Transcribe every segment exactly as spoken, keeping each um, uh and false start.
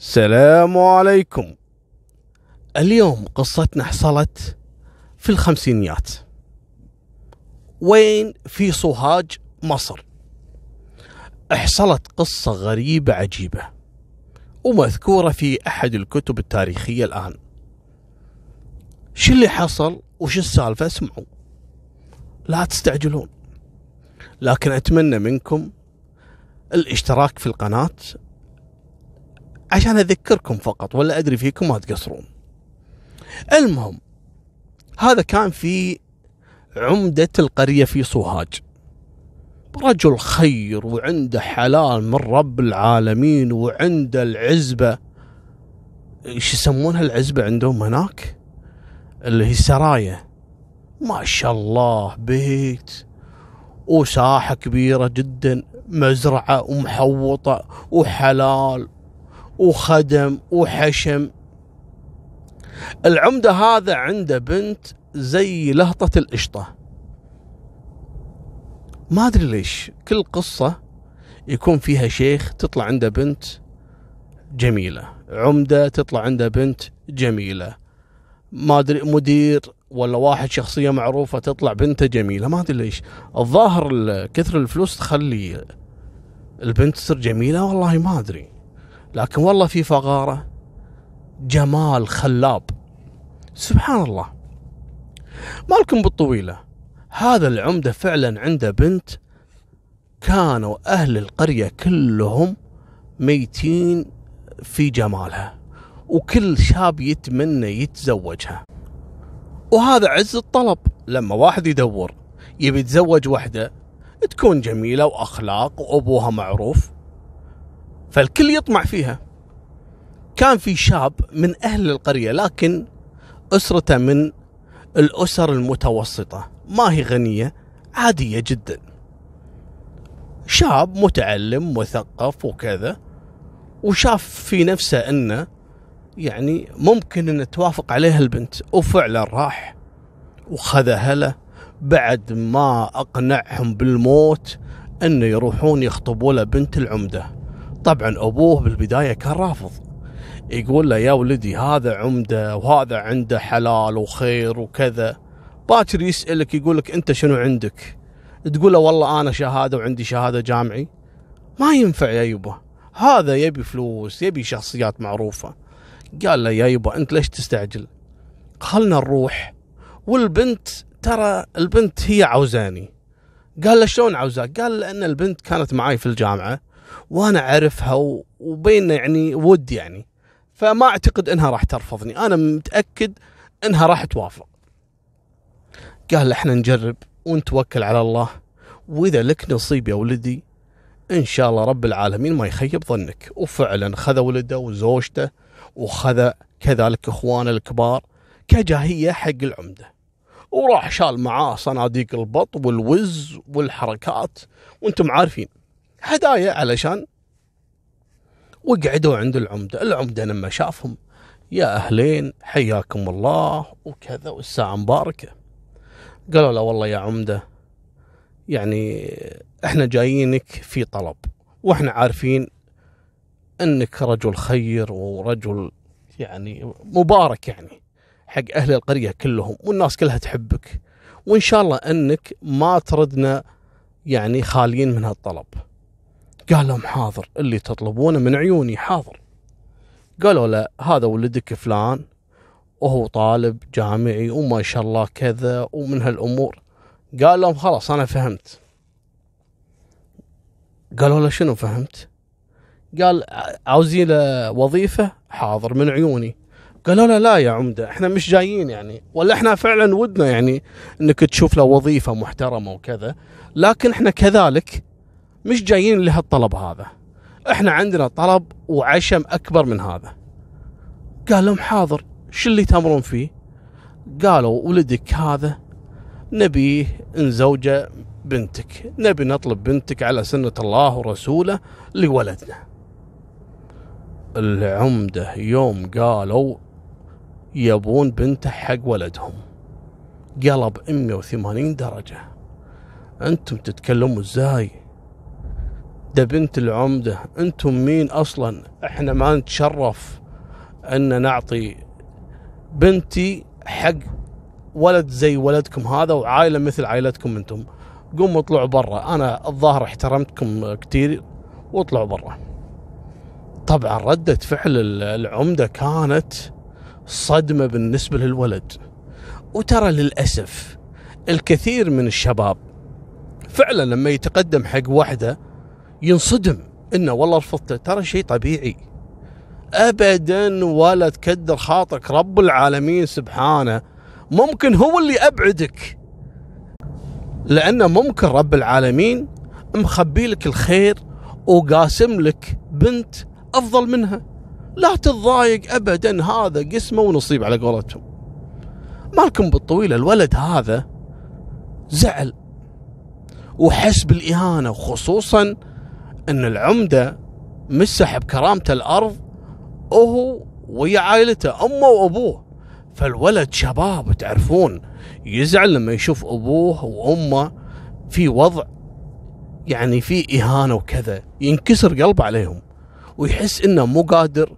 السلام عليكم. اليوم قصتنا حصلت في الخمسينيات، وين في سوهاج مصر. حصلت قصة غريبة عجيبة ومذكورة في أحد الكتب التاريخية الآن. شو اللي حصل وش السالفة؟ اسمعوا، لا تستعجلون، لكن أتمنى منكم الاشتراك في القناة عشان أذكركم فقط، ولا أدري فيكم ما تقصرون. المهم، هذا كان في عمدة القرية في سوهاج، رجل خير وعنده حلال من رب العالمين وعنده العزبة، ايش يسمونها العزبة عندهم هناك، اللي هي السراية، ما شاء الله، بيت وساحة كبيرة جدا، مزرعة ومحوطة وحلال وخدم وحشم. العمدة هذا عنده بنت زي لهطة القشطة، ما أدري ليش كل قصة يكون فيها شيخ تطلع عنده بنت جميلة، عمدة تطلع عنده بنت جميلة، ما أدري مدير ولا واحد شخصية معروفة تطلع بنته جميلة، ما أدري ليش. الظاهر كثر الفلوس تخلي البنت تصير جميلة، والله ما أدري، لكن والله في فقارة جمال خلاب، سبحان الله. مالكم بالطويلة، هذا العمدة فعلا عنده بنت، كانوا أهل القرية كلهم ميتين في جمالها، وكل شاب يتمنى يتزوجها، وهذا عز الطلب. لما واحد يدور يبي يتزوج وحدة تكون جميلة وأخلاق وأبوها معروف، فالكل يطمع فيها. كان في شاب من أهل القرية، لكن أسرته من الأسر المتوسطة، ما هي غنية، عادية جدا، شاب متعلم مثقف وكذا، وشاف في نفسه أنه يعني ممكن أن توافق عليها البنت، وفعلا راح وخذها له بعد ما أقنعهم بالموت أنه يروحون يخطبوا له بنت العمدة. طبعا أبوه بالبداية كان رافض، يقول له يا ولدي هذا عمدة وهذا عنده حلال وخير وكذا، باكر يسألك يقول لك أنت شنو عندك، تقول له والله أنا شهادة وعندي شهادة جامعي، ما ينفع يا يبا، هذا يبي فلوس يبي شخصيات معروفة. قال له يا يبا أنت ليش تستعجل، خلنا نروح، والبنت ترى البنت هي عاوزاني. قال له شلون عاوزاك؟ قال لأن البنت كانت معاي في الجامعة وأنا أعرفها وبيننا يعني ود يعني، فما أعتقد أنها راح ترفضني، أنا متأكد أنها راح توافق. قال احنا نجرب ونتوكل على الله، واذا لك نصيب يا ولدي ان شاء الله رب العالمين ما يخيب ظنك. وفعلا خذ ولده وزوجته وخذ كذلك اخوانه الكبار كجاهيه حق العمده، وراح شال معاه صناديق البط والوز والحركات وانتم عارفين، هدايا علشان. وقعدوا عند العمده، العمده لما شافهم يا اهلين حياكم الله وكذا والساعه مباركه. قالوا لا والله يا عمدة، يعني احنا جايينك في طلب، واحنا عارفين انك رجل خير ورجل يعني مبارك يعني حق اهل القرية كلهم، والناس كلها تحبك، وان شاء الله انك ما تردنا يعني خاليين من هالطلب. قال لهم حاضر، اللي تطلبونه من عيوني حاضر. قالوا لا هذا ولدك فلان وهو طالب جامعي وما شاء الله كذا ومن هالأمور. قال لهم خلاص أنا فهمت. قالوا له شنو فهمت؟ قال عاوزين وظيفة، حاضر من عيوني. قالوا له لا يا عمدة احنا مش جايين يعني، ولا احنا فعلا ودنا يعني انك تشوف له وظيفة محترمة وكذا، لكن احنا كذلك مش جايين لهالطلب هذا، احنا عندنا طلب وعشم أكبر من هذا. قال لهم حاضر شو اللي تمرون فيه؟ قالوا ولدك هذا نبيه نزوجه بنتك، نبي نطلب بنتك على سنة الله ورسوله لولدنا. العمدة يوم قالوا يبون بنته حق ولدهم قلب مئة وثمانين درجة، انتم تتكلموا ازاي؟ ده بنت العمدة، انتم مين اصلا؟ احنا ما نتشرف ان نعطي بنتي حق ولد زي ولدكم هذا وعائلة مثل عائلتكم انتم. قوموا اطلعوا برا، انا الظاهر احترمتكم كتير واطلعوا برا. طبعا ردة فعل العمدة كانت صدمة بالنسبة للولد، وترى للأسف الكثير من الشباب فعلا لما يتقدم حق واحدة ينصدم انه والله رفضته، ترى شيء طبيعي ابدا، ولا تكدر خاطرك، رب العالمين سبحانه ممكن هو اللي ابعدك، لانه ممكن رب العالمين مخبي لك الخير وقاسم لك بنت افضل منها، لا تتضايق ابدا، هذا قسمه ونصيب على قولتهم. مالكم بالطويله الولد هذا زعل وحس بالإهانة، وخصوصا أن العمدة مسح بكرامته الأرض وهو ويا عائلته، أمه وأبوه. فالولد شباب تعرفون يزعل لما يشوف أبوه وأمه في وضع يعني في إهانة وكذا، ينكسر قلبه عليهم ويحس إنه مو قادر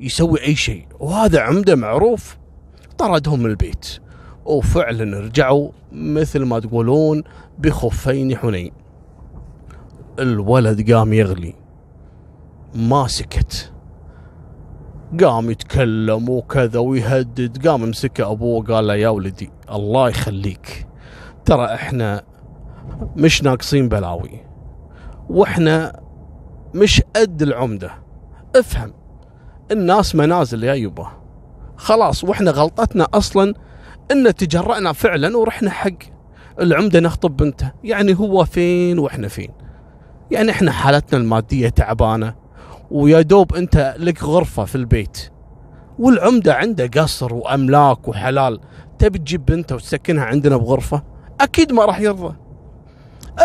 يسوي أي شيء. وهذا عمدة معروف، طردهم من البيت، وفعلا رجعوا مثل ما تقولون بخفين حنين. الولد قام يغلي، ما سكت، قام يتكلم وكذا ويهدد، قام مسكه أبوه وقال له يا ولدي الله يخليك، ترى احنا مش ناقصين بلاوي، واحنا مش قد العمدة، افهم الناس منازل يا يبا، خلاص، واحنا غلطتنا أصلا إن تجرأنا فعلا ورحنا حق العمدة نخطب بنته، يعني هو فين وإحنا فين، يعني إحنا حالتنا المادية تعبانة، ويا دوب أنت لك غرفة في البيت، والعمدة عنده قصر وأملاك وحلال، تبي تجيب بنته وتسكنها عندنا بغرفة؟ أكيد ما راح يرضى.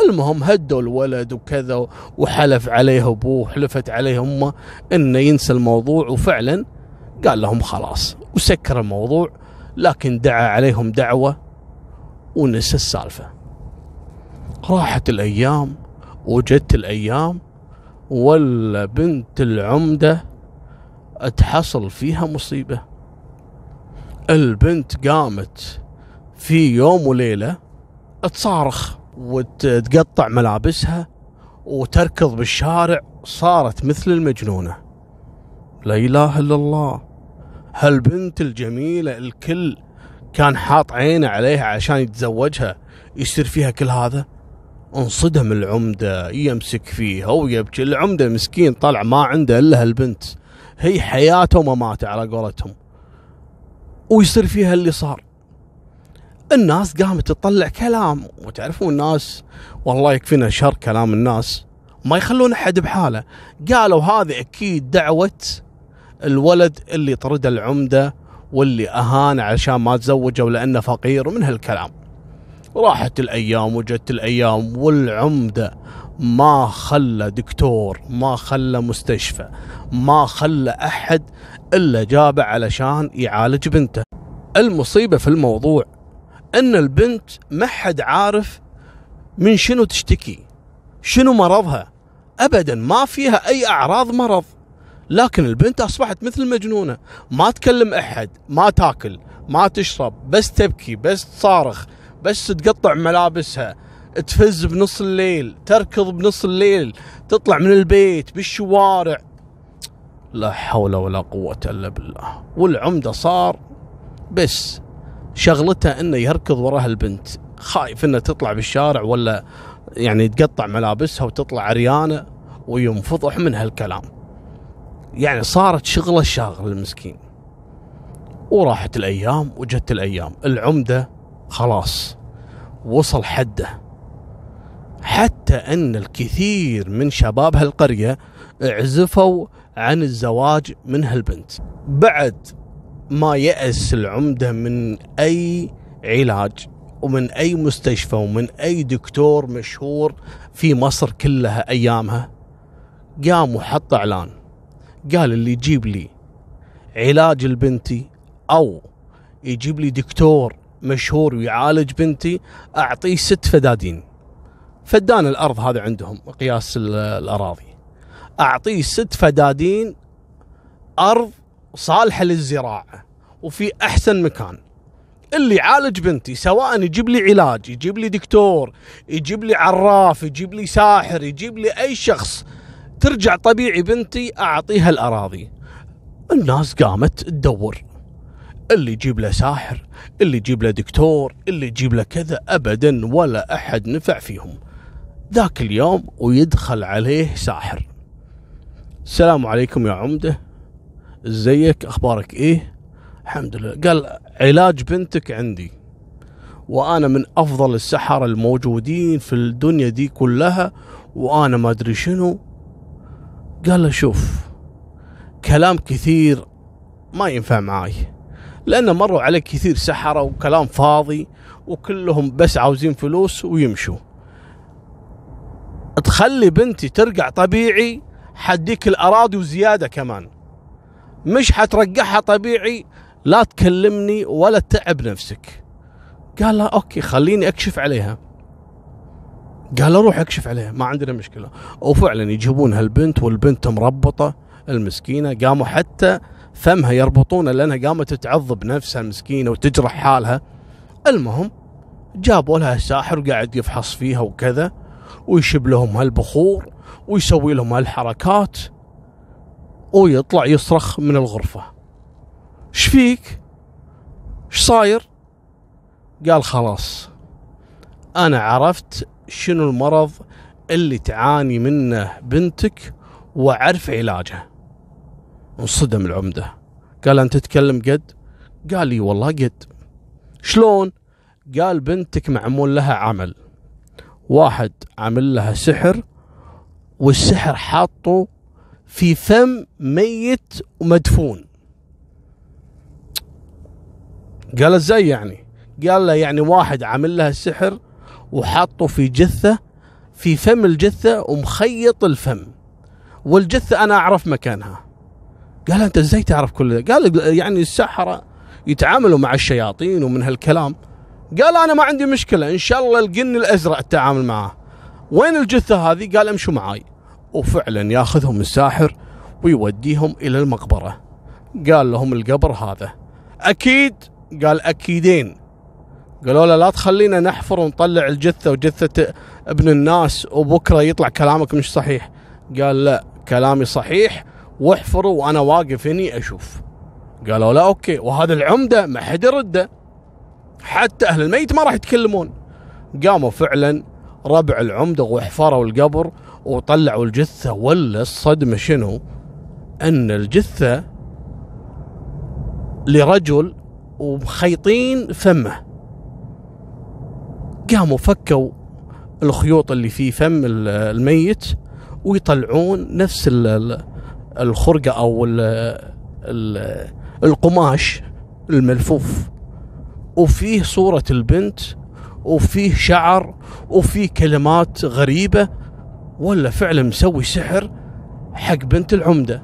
المهم هدوا الولد وكذا، وحلف عليه أبوه وحلفت عليه أمه إنه ينسى الموضوع، وفعلا قال لهم خلاص وسكر الموضوع، لكن دعا عليهم دعوة ونسى السالفة. راحت الأيام وجت الأيام، ولا بنت العمدة اتحصل فيها مصيبة. البنت قامت في يوم وليلة تصارخ وتقطع ملابسها وتركض بالشارع، صارت مثل المجنونة. لا إله إلا الله، هالبنت الجميلة الكل كان حاط عينه عليها عشان يتزوجها، يصير فيها كل هذا؟ انصدم العمدة، يمسك فيها ويبكي. العمدة مسكين طلع ما عنده الا هالبنت، هي حياته ومماته على قولتهم، ويصير فيها اللي صار. الناس قامت تطلع كلام، وتعرفون الناس والله يكفينا شر كلام الناس، ما يخلون احد بحاله. قالوا هذه اكيد دعوة الولد اللي طرد العمدة واللي أهان عشان ما تزوجه ولأنه فقير ومن هالكلام. راحت الأيام وجت الأيام، والعمدة ما خلى دكتور، ما خلى مستشفى، ما خلى أحد إلا جابه علشان يعالج بنته. المصيبة في الموضوع أن البنت ما حد عارف من شنو تشتكي، شنو مرضها، أبدا ما فيها أي أعراض مرض، لكن البنت أصبحت مثل مجنونة، ما تكلم أحد، ما تاكل، ما تشرب، بس تبكي، بس تصارخ، بس تقطع ملابسها، تفز بنص الليل، تركض بنص الليل، تطلع من البيت بالشوارع. لا حول ولا قوة إلا بالله. والعمدة صار بس شغلتها إنه يركض وراها البنت، خايف إنه تطلع بالشارع ولا يعني تقطع ملابسها وتطلع عريانة وينفضح من هالكلام، يعني صارت شغلة الشاغل المسكين. وراحت الأيام وجت الأيام، العمدة خلاص وصل حده، حتى أن الكثير من شباب هالقرية اعزفوا عن الزواج من هالبنت. بعد ما يأس العمدة من أي علاج ومن أي مستشفى ومن أي دكتور مشهور في مصر كلها أيامها، قام وحط إعلان قال اللي يجيب لي علاج لبنتي أو يجيب لي دكتور مشهور ويعالج بنتي أعطيه ست فدادين. فدان الارض هذا عندهم قياس الاراضي، اعطيه ست فدادين ارض صالحه للزراعه وفي احسن مكان، اللي يعالج بنتي سواء يجيب لي علاج، يجيب لي دكتور، يجيب لي عراف، يجيب لي ساحر، يجيب لي اي شخص، ترجع طبيعي بنتي اعطيها الاراضي. الناس قامت تدور، اللي يجيب له ساحر، اللي يجيب له دكتور، اللي يجيب له كذا، ابدا ولا احد نفع فيهم. ذاك اليوم ويدخل عليه ساحر، السلام عليكم يا عمده، ازيك، اخبارك ايه؟ الحمد لله. قال علاج بنتك عندي، وانا من افضل السحرة الموجودين في الدنيا دي كلها، وانا ما ادري شنو. قال له شوف، كلام كثير ما ينفع معاي، لأن مروا عليك كثير سحرة وكلام فاضي وكلهم بس عاوزين فلوس ويمشوا. تخلي بنتي ترجع طبيعي حديك الأراضي وزيادة كمان، مش حترجعها طبيعي، لا تكلمني ولا تتعب نفسك. قال لها أوكي خليني أكشف عليها. قال له روح أكشف عليها ما عندنا مشكلة. وفعلا يجيبون هالبنت والبنت مربطة المسكينة، قاموا حتى فمها يربطونها لأنها قامت تعذب نفسها المسكينة وتجرح حالها. المهم جابوا لها الساحر وقاعد يفحص فيها وكذا، ويشب لهم هالبخور ويسوي لهم هالحركات، ويطلع يصرخ من الغرفة، ايش فيك؟ ايش صاير؟ قال خلاص أنا عرفت شنو المرض اللي تعاني منه بنتك وعرف علاجه. انصدم العمدة، قال أنت تتكلم قد؟ قال لي والله قد. شلون؟ قال بنتك معمول لها عمل، واحد عمل لها سحر، والسحر حاطه في فم ميت ومدفون. قال ازاي يعني؟ قال له يعني واحد عمل لها السحر وحاطه في جثة، في فم الجثة ومخيط الفم، والجثة أنا أعرف مكانها. قال أنت إزاي تعرف كل ده؟ قال يعني السحرة يتعاملوا مع الشياطين ومن هالكلام. قال أنا ما عندي مشكلة، إن شاء الله الجن الأزرق التعامل معاه. وين الجثة هذه؟ قال امشوا معاي. وفعلا ياخذهم الساحر ويوديهم إلى المقبرة. قال لهم القبر هذا أكيد؟ قال أكيدين. قالوا له لا تخلينا نحفر ونطلع الجثة وجثة ابن الناس وبكرة يطلع كلامك مش صحيح. قال لا كلامي صحيح، واحفروا وانا واقف هني اشوف. قالوا لا اوكي. وهذا العمده ما حد يرده، حتى اهل الميت ما راح يتكلمون. قاموا فعلا ربع العمده وحفروا القبر وطلعوا الجثه، ولا الصدمه شنو؟ ان الجثه لرجل ومخيطين فمه. قاموا فكوا الخيوط اللي في فم الميت ويطلعون نفس الخرقة أو ال ال القماش الملفوف، وفيه صورة البنت وفيه شعر وفيه كلمات غريبة، ولا فعلا مسوي سحر حق بنت العمدة.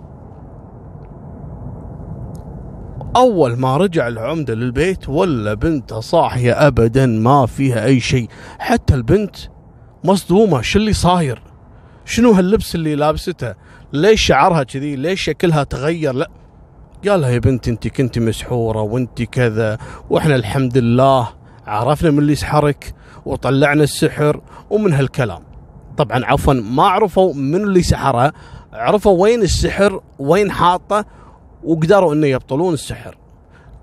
أول ما رجع العمدة للبيت ولا بنتها صاحية أبدا، ما فيها أي شيء، حتى البنت مصدومة، شو اللي صاير؟ شنو هاللبس اللي لابسته؟ ليش شعرها كذي؟ ليش شكلها تغير؟ لا قالها يا بنتي انت كنت مسحوره وانت كذا، واحنا الحمد لله عرفنا من اللي سحرك وطلعنا السحر ومن هالكلام. طبعا عفوا ما عرفوا من اللي سحرها، عرفوا وين السحر وين حاطه وقدروا انه يبطلون السحر.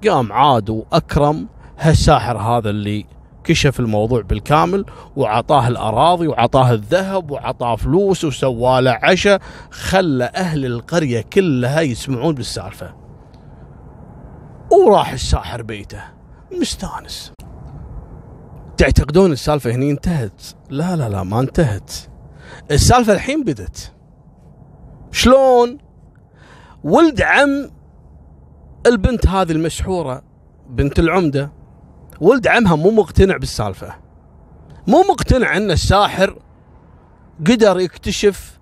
قام عاد واكرم هالساحر هذا اللي كشف الموضوع بالكامل، وعطاه الأراضي وعطاه الذهب وعطاه فلوس وسواله عشاء، خلى أهل القرية كلها يسمعون بالسالفة. وراح الساحر بيته مستانس. تعتقدون السالفة هني انتهت؟ لا لا لا ما انتهت، السالفة الحين بدت. شلون؟ ولد عم البنت هذه المسحورة بنت العمدة، ولد عمها مو مقتنع بالسالفة، مو مقتنع ان الساحر قدر يكتشف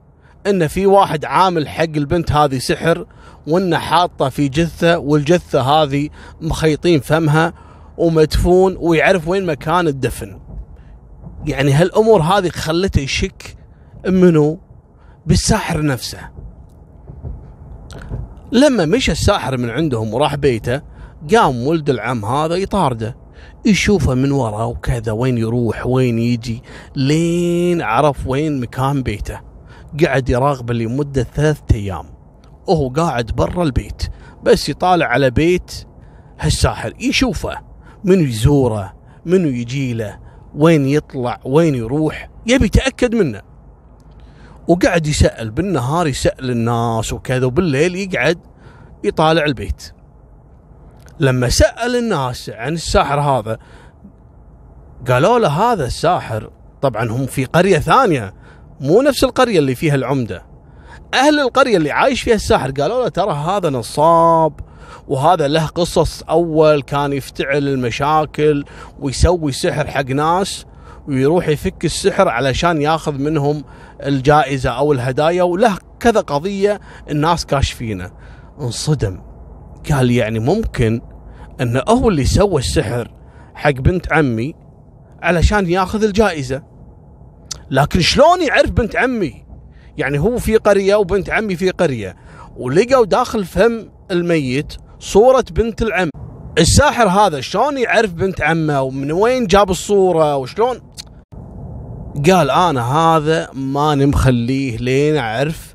ان في واحد عامل حق البنت هذه سحر، وانه حاطه في جثة، والجثة هذه مخيطين فمها ومدفون ويعرف وين مكان الدفن. يعني هالامور هذه خلته يشك منه بالساحر نفسه. لما مشى الساحر من عندهم وراح بيته، قام ولد العم هذا يطارده، يشوفه من ورا وكذا، وين يروح وين يجي، لين عرف وين مكان بيته. قعد يراقبه لمدة ثلاثة أيام وهو قاعد برا البيت، بس يطالع على بيت هالساحر، يشوفه منو يزوره، منو يجيله، وين يطلع وين يروح، يبي يتأكد منه. وقعد يسأل بالنهار، يسأل الناس وكذا، وبالليل يقعد يطالع البيت. لما سأل الناس عن الساحر هذا قالوا له هذا الساحر، طبعا هم في قرية ثانية مو نفس القرية اللي فيها العمدة، أهل القرية اللي عايش فيها الساحر قالوا له ترى هذا نصاب، وهذا له قصص، أول كان يفتعل المشاكل ويسوي سحر حق ناس ويروح يفك السحر علشان ياخذ منهم الجائزة أو الهدايا، وله كذا قضية الناس كاشفينه. انصدم، قال يعني ممكن أنه هو اللي سوى السحر حق بنت عمي علشان ياخذ الجائزة، لكن شلون يعرف بنت عمي؟ يعني هو في قرية وبنت عمي في قرية، ولقوا داخل فم الميت صورة بنت العم. الساحر هذا شلون يعرف بنت عمه، ومن وين جاب الصورة وشلون؟ قال أنا هذا ما نمخليه لين أعرف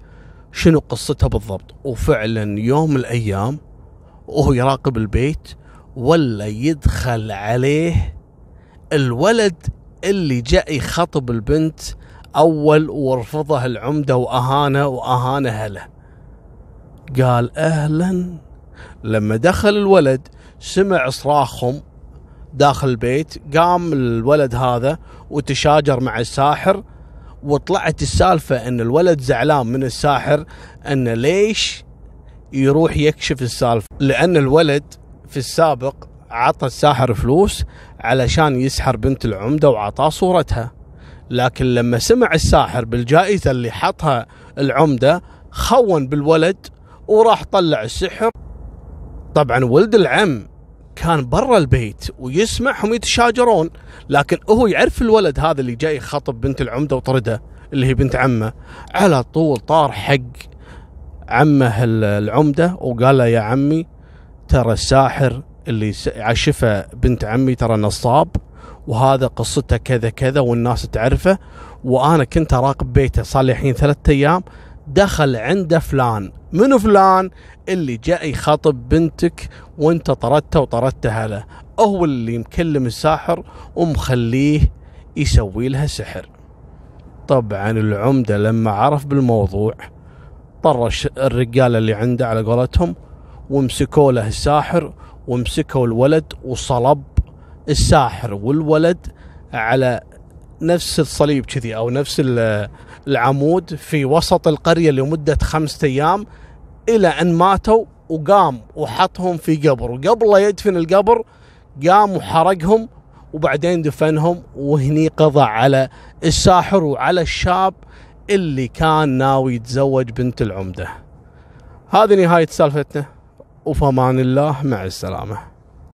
شنو قصتها بالضبط. وفعلا يوم الأيام وهو يراقب البيت، ولا يدخل عليه الولد اللي جاء يخطب البنت أول ورفضه العمدة وأهانه وأهانه أهله. قال أهلا. لما دخل الولد سمع صراخهم داخل البيت، قام الولد هذا وتشاجر مع الساحر، وطلعت السالفة أن الولد زعلان من الساحر أن ليش يروح يكشف السالفة، لأن الولد في السابق عطى الساحر فلوس علشان يسحر بنت العمدة وعطاه صورتها، لكن لما سمع الساحر بالجائزة اللي حطها العمدة خون بالولد وراح طلع السحر. طبعا ولد العم كان برا البيت ويسمعهم يتشاجرون، لكن هو يعرف الولد هذا اللي جاي خطب بنت العمدة وطردها اللي هي بنت عمه. على طول طار حق عمه العمدة وقال له يا عمي ترى الساحر اللي عشفه بنت عمي ترى نصاب، وهذا قصته كذا كذا والناس تعرفه، وانا كنت اراقب بيته صار لي الحين ثلاثة ايام، دخل عنده فلان، منو فلان اللي جاء يخاطب بنتك وانت طردته وطردتها له، هو اللي مكلم الساحر ومخليه يسوي لها سحر. طبعا العمدة لما عرف بالموضوع طرش الرجال اللي عنده على قولتهم، ومسكوا له الساحر ومسكوا الولد، وصلب الساحر والولد على نفس الصليب كذي أو نفس العمود في وسط القرية لمدة خمسة أيام، إلى أن ماتوا. وقام وحطهم في قبر، وقبل لا يدفن القبر قام وحرقهم وبعدين دفنهم. وهني قضى على الساحر وعلى الشاب اللي كان ناوي يتزوج بنت العمدة. هذه نهاية سالفتنا، وفمان الله، مع السلامة.